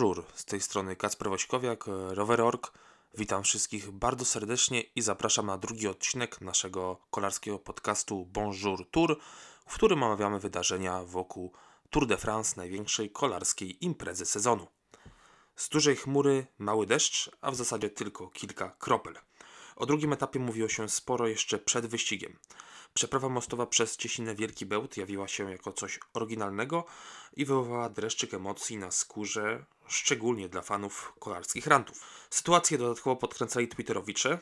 Bonjour, z tej strony Kacper Woźkowiak, Rower.org. Witam wszystkich bardzo serdecznie i zapraszam na drugi odcinek naszego kolarskiego podcastu Bonjour Tour, w którym omawiamy wydarzenia wokół Tour de France, największej kolarskiej imprezy sezonu. Z dużej chmury mały deszcz, a w zasadzie tylko kilka kropel. O drugim etapie mówiło się sporo jeszcze przed wyścigiem. Przeprawa mostowa przez cieśninę Wielki Bełt jawiła się jako coś oryginalnego i wywołała dreszczyk emocji na skórze, szczególnie dla fanów kolarskich rantów. Sytuację dodatkowo podkręcali twitterowicze,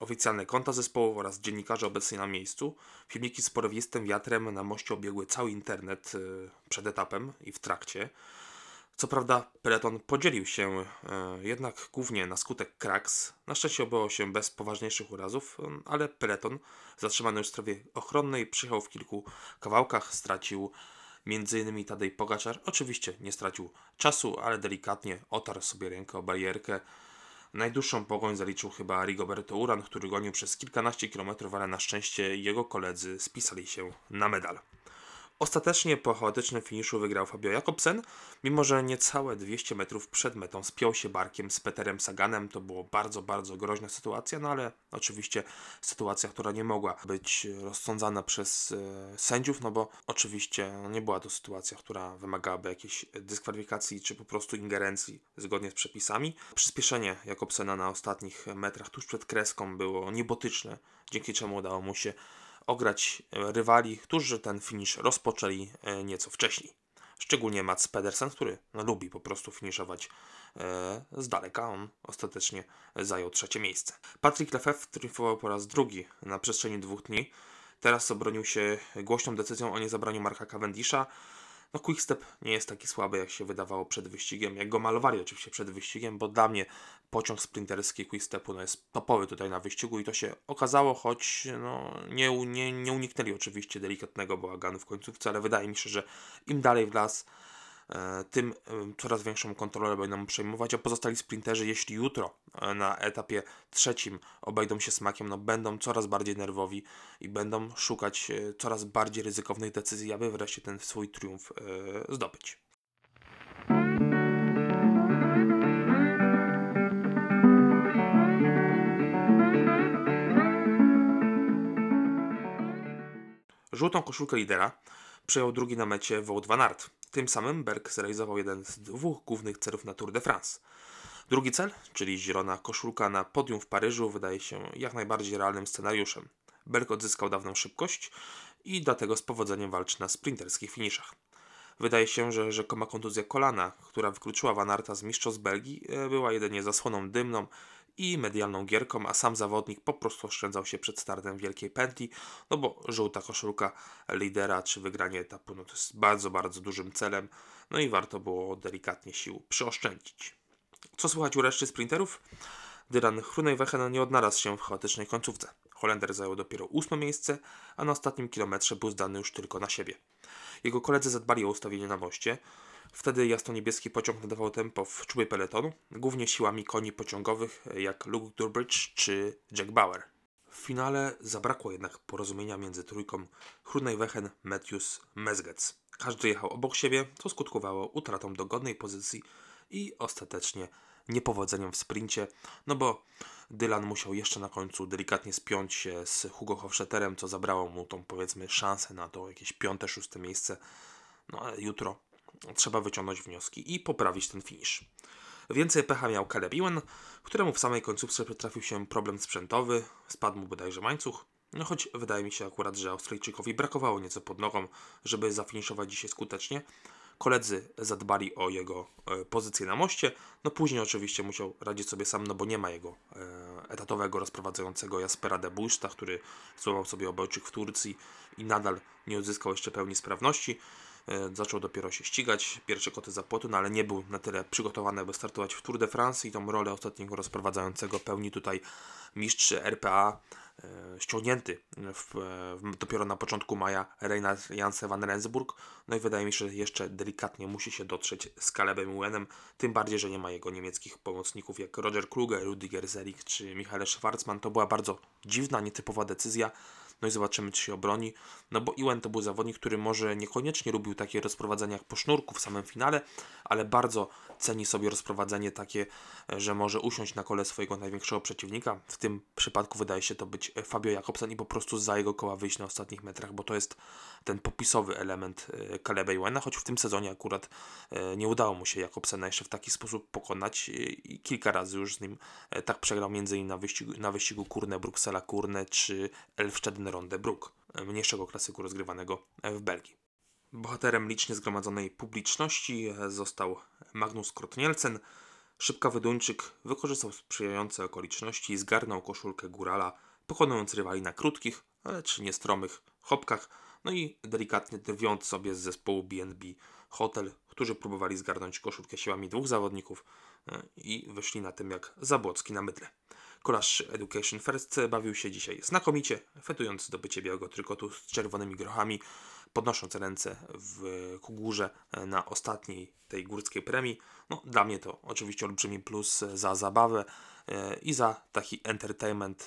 oficjalne konta zespołu oraz dziennikarze obecni na miejscu. Filmiki z porywistym wiatrem na moście obiegły cały internet przed etapem i w trakcie. Co prawda peleton podzielił się jednak głównie na skutek kraks. Na szczęście obyło się bez poważniejszych urazów, ale peleton zatrzymany już w strefie ochronnej przyjechał w kilku kawałkach, stracił m.in. Tadej Pogaczar. Oczywiście nie stracił czasu, ale delikatnie otarł sobie rękę o barierkę. Najdłuższą pogoń zaliczył chyba Rigoberto Uran, który gonił przez kilkanaście kilometrów, ale na szczęście jego koledzy spisali się na medal. Ostatecznie po chaotycznym finiszu wygrał Fabio Jakobsen, mimo że niecałe 200 metrów przed metą spiął się barkiem z Peterem Saganem. To było bardzo, bardzo groźna sytuacja, no ale oczywiście sytuacja, która nie mogła być rozsądzana przez sędziów, no bo oczywiście nie była to sytuacja, która wymagałaby jakiejś dyskwalifikacji czy po prostu ingerencji zgodnie z przepisami. Przyspieszenie Jakobsena na ostatnich metrach tuż przed kreską było niebotyczne, dzięki czemu udało mu się ograć rywali, którzy ten finisz rozpoczęli nieco wcześniej. Szczególnie Mads Pedersen, który lubi po prostu finiszować z daleka. On ostatecznie zajął trzecie miejsce. Patrick Lefebw triumfował po raz drugi na przestrzeni 2 dni. Teraz obronił się głośną decyzją o niezabraniu Marka Cavendisha. Quick-step nie jest taki słaby, jak się wydawało przed wyścigiem, jak go malowali oczywiście przed wyścigiem, bo dla mnie pociąg sprinterski Quick-stepu jest topowy tutaj na wyścigu i to się okazało, choć nie uniknęli oczywiście delikatnego bałaganu w końcówce, ale wydaje mi się, że im dalej w las, tym coraz większą kontrolę będą przejmować, a pozostali sprinterzy, jeśli jutro na etapie trzecim obejdą się smakiem, będą coraz bardziej nerwowi i będą szukać coraz bardziej ryzykownych decyzji, aby wreszcie ten swój triumf zdobyć. Żółtą koszulkę lidera przejął drugi na mecie Wout van Aert. Tym samym Berg zrealizował jeden z 2 głównych celów na Tour de France. Drugi cel, czyli zielona koszulka na podium w Paryżu, wydaje się jak najbardziej realnym scenariuszem. Berg odzyskał dawną szybkość i dlatego z powodzeniem walczy na sprinterskich finiszach. Wydaje się, że rzekoma kontuzja kolana, która wykluczyła Van Aerta z mistrzostw Belgii, była jedynie zasłoną dymną i medialną gierką, a sam zawodnik po prostu oszczędzał się przed startem wielkiej pętli, bo żółta koszulka lidera czy wygranie etapu to jest bardzo, bardzo dużym celem, i warto było delikatnie sił przyoszczędzić. Co słychać u reszty sprinterów? Dylan Groenewegen nie odnalazł się w chaotycznej końcówce. Holender zajął dopiero 8 miejsce, a na ostatnim kilometrze był zdany już tylko na siebie. Jego koledzy zadbali o ustawienie na moście. Wtedy jasno-niebieski pociąg nadawał tempo w czubie peletonu, głównie siłami koni pociągowych jak Luke Durbridge czy Jack Bauer. W finale zabrakło jednak porozumienia między trójką Groenewegen, Matthews, Mezgec. Każdy jechał obok siebie, co skutkowało utratą dogodnej pozycji i ostatecznie niepowodzeniem w sprincie, bo Dylan musiał jeszcze na końcu delikatnie spiąć się z Hugo Hofstetterem, co zabrało mu tą szansę na to jakieś 5., 6. miejsce, ale jutro trzeba wyciągnąć wnioski i poprawić ten finisz. Więcej pecha miał Caleb Ewan, któremu w samej końcówce przytrafił się problem sprzętowy, spadł mu bodajże łańcuch, choć wydaje mi się akurat, że Australijczykowi brakowało nieco pod nogą, żeby zafiniszować dzisiaj skutecznie. Koledzy zadbali o jego pozycję na moście, później oczywiście musiał radzić sobie sam, bo nie ma jego etatowego rozprowadzającego Jaspera de Busta, który złamał sobie obojczyk w Turcji i nadal nie odzyskał jeszcze pełni sprawności. Zaczął dopiero się ścigać, pierwsze koty za płotu, ale nie był na tyle przygotowany, by startować w Tour de France i tą rolę ostatniego rozprowadzającego pełni tutaj mistrz RPA, ściągnięty dopiero na początku maja Reina Janse van Rensburg. I wydaje mi się, że jeszcze delikatnie musi się dotrzeć z Calebem Ewanem, tym bardziej, że nie ma jego niemieckich pomocników jak Roger Kluge, Rudiger Selig czy Michael Schwarzmann. To była bardzo dziwna, nietypowa decyzja, No i zobaczymy, czy się obroni. No bo Ewan to był zawodnik, który może niekoniecznie lubił takie rozprowadzenia jak po sznurku w samym finale, ale bardzo ceni sobie rozprowadzenie takie, że może usiąść na kole swojego największego przeciwnika. W tym przypadku wydaje się to być Fabio Jakobsen i po prostu za jego koła wyjść na ostatnich metrach, bo to jest ten popisowy element Caleba Ewena, choć w tym sezonie akurat nie udało mu się Jakobsena jeszcze w taki sposób pokonać i kilka razy już z nim tak przegrał, między innymi na wyścigu Kurne, Bruksela Kurne czy Elfsteden Rondebrug, mniejszego klasyku rozgrywanego w Belgii. Bohaterem licznie zgromadzonej publiczności został Magnus Cort Nielsen. Szybka Wyduńczyk wykorzystał sprzyjające okoliczności i zgarnął koszulkę górala, pokonując rywali na krótkich, lecz niestromych hopkach, no i delikatnie drwiąc sobie z zespołu B&B Hotel, którzy próbowali zgarnąć koszulkę siłami dwóch zawodników i wyszli na tym jak Zabłocki na mydle. Kolarz Education First bawił się dzisiaj znakomicie, fetując zdobycie białego trykotu z czerwonymi grochami, podnosząc ręce ku górze na ostatniej tej górskiej premii. No, dla mnie to oczywiście olbrzymi plus za zabawę i za taki entertainment,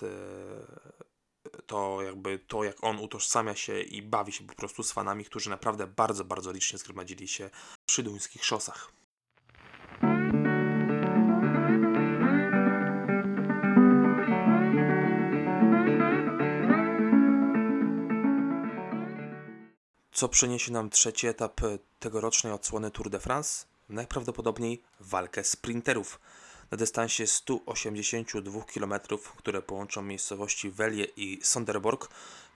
to jak on utożsamia się i bawi się po prostu z fanami, którzy naprawdę bardzo, bardzo licznie zgromadzili się przy duńskich szosach. Co przyniesie nam trzeci etap tegorocznej odsłony Tour de France? Najprawdopodobniej walkę sprinterów. Na dystansie 182 km, które połączą miejscowości Vejle i Sonderborg,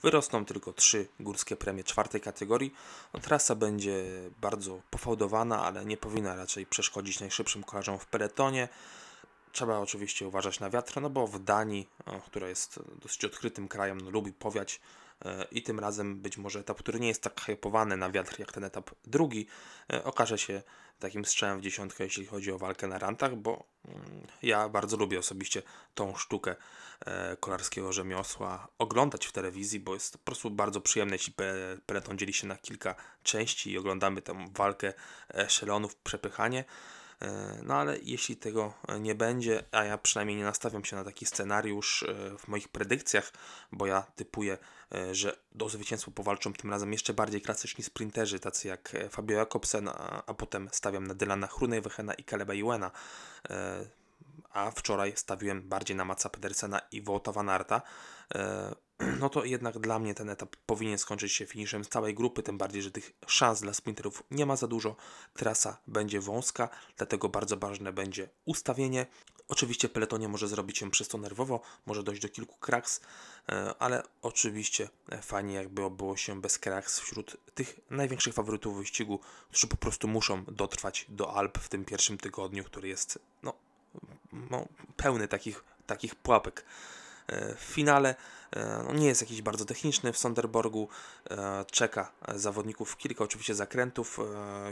wyrosną tylko 3 górskie premie czwartej kategorii. Trasa będzie bardzo pofałdowana, ale nie powinna raczej przeszkodzić najszybszym kolarzom w peletonie. Trzeba oczywiście uważać na wiatr, no bo w Danii, która jest dosyć odkrytym krajem, lubi powiać, i tym razem być może etap, który nie jest tak hypowany na wiatr jak ten etap drugi, okaże się takim strzałem w dziesiątkę, jeśli chodzi o walkę na rantach, bo ja bardzo lubię osobiście tą sztukę kolarskiego rzemiosła oglądać w telewizji, bo jest po prostu bardzo przyjemne, jeśli peleton dzieli się na kilka części i oglądamy tę walkę eszelonów, przepychanie. No ale jeśli tego nie będzie, a ja przynajmniej nie nastawiam się na taki scenariusz w moich predykcjach, bo ja typuję, że do zwycięstwa powalczą tym razem jeszcze bardziej klasyczni sprinterzy, tacy jak Fabio Jakobsen, a potem stawiam na Dylana Groenewegena i Caleba Ewena, a wczoraj stawiłem bardziej na Madsa Pedersena i Wouta van Aerta. No to jednak dla mnie ten etap powinien skończyć się finiszem z całej grupy, tym bardziej, że tych szans dla sprinterów nie ma za dużo. Trasa będzie wąska, dlatego bardzo ważne będzie ustawienie. Oczywiście peletonie może zrobić się przez to nerwowo, może dojść do kilku kraks, ale oczywiście fajnie jakby obyło się bez kraks wśród tych największych faworytów wyścigu, którzy po prostu muszą dotrwać do Alp w tym pierwszym tygodniu, który jest pełny takich pułapek. W finale nie jest jakiś bardzo techniczny. W Sonderborgu czeka zawodników kilka oczywiście zakrętów,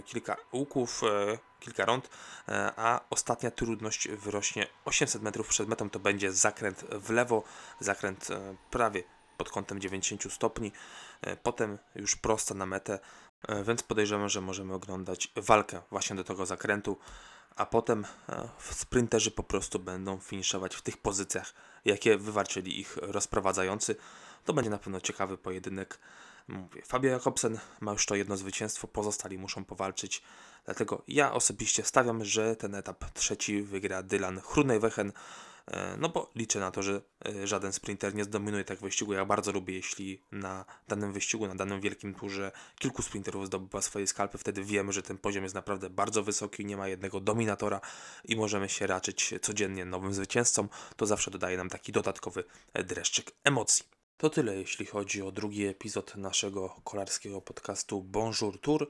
kilka łuków, kilka rond, a ostatnia trudność wyrośnie 800 metrów przed metą. To będzie zakręt w lewo, zakręt prawie pod kątem 90 stopni, potem już prosta na metę, więc podejrzewam, że możemy oglądać walkę właśnie do tego zakrętu, a potem sprinterzy po prostu będą finiszować w tych pozycjach, jakie wywarczyli ich rozprowadzający. To będzie na pewno ciekawy pojedynek. Fabio Jakobsen ma już to jedno zwycięstwo, pozostali muszą powalczyć. Dlatego ja osobiście stawiam, że ten etap trzeci wygra Dylan Groenewegen, no bo liczę na to, że żaden sprinter nie zdominuje tak wyścigu. Ja bardzo lubię, jeśli na danym wyścigu, na danym wielkim turze kilku sprinterów zdobywa swoje skalpy, wtedy wiemy, że ten poziom jest naprawdę bardzo wysoki, nie ma jednego dominatora i możemy się raczyć codziennie nowym zwycięzcom. To zawsze dodaje nam taki dodatkowy dreszczyk emocji. To tyle, jeśli chodzi o drugi epizod naszego kolarskiego podcastu Bonjour Tour.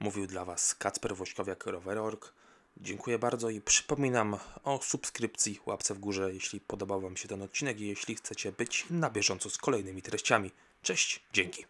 Mówił dla Was Kacper Woźkowiak, Rower.org. Dziękuję bardzo i przypominam o subskrypcji, łapce w górze, jeśli podobał Wam się ten odcinek i jeśli chcecie być na bieżąco z kolejnymi treściami. Cześć, dzięki.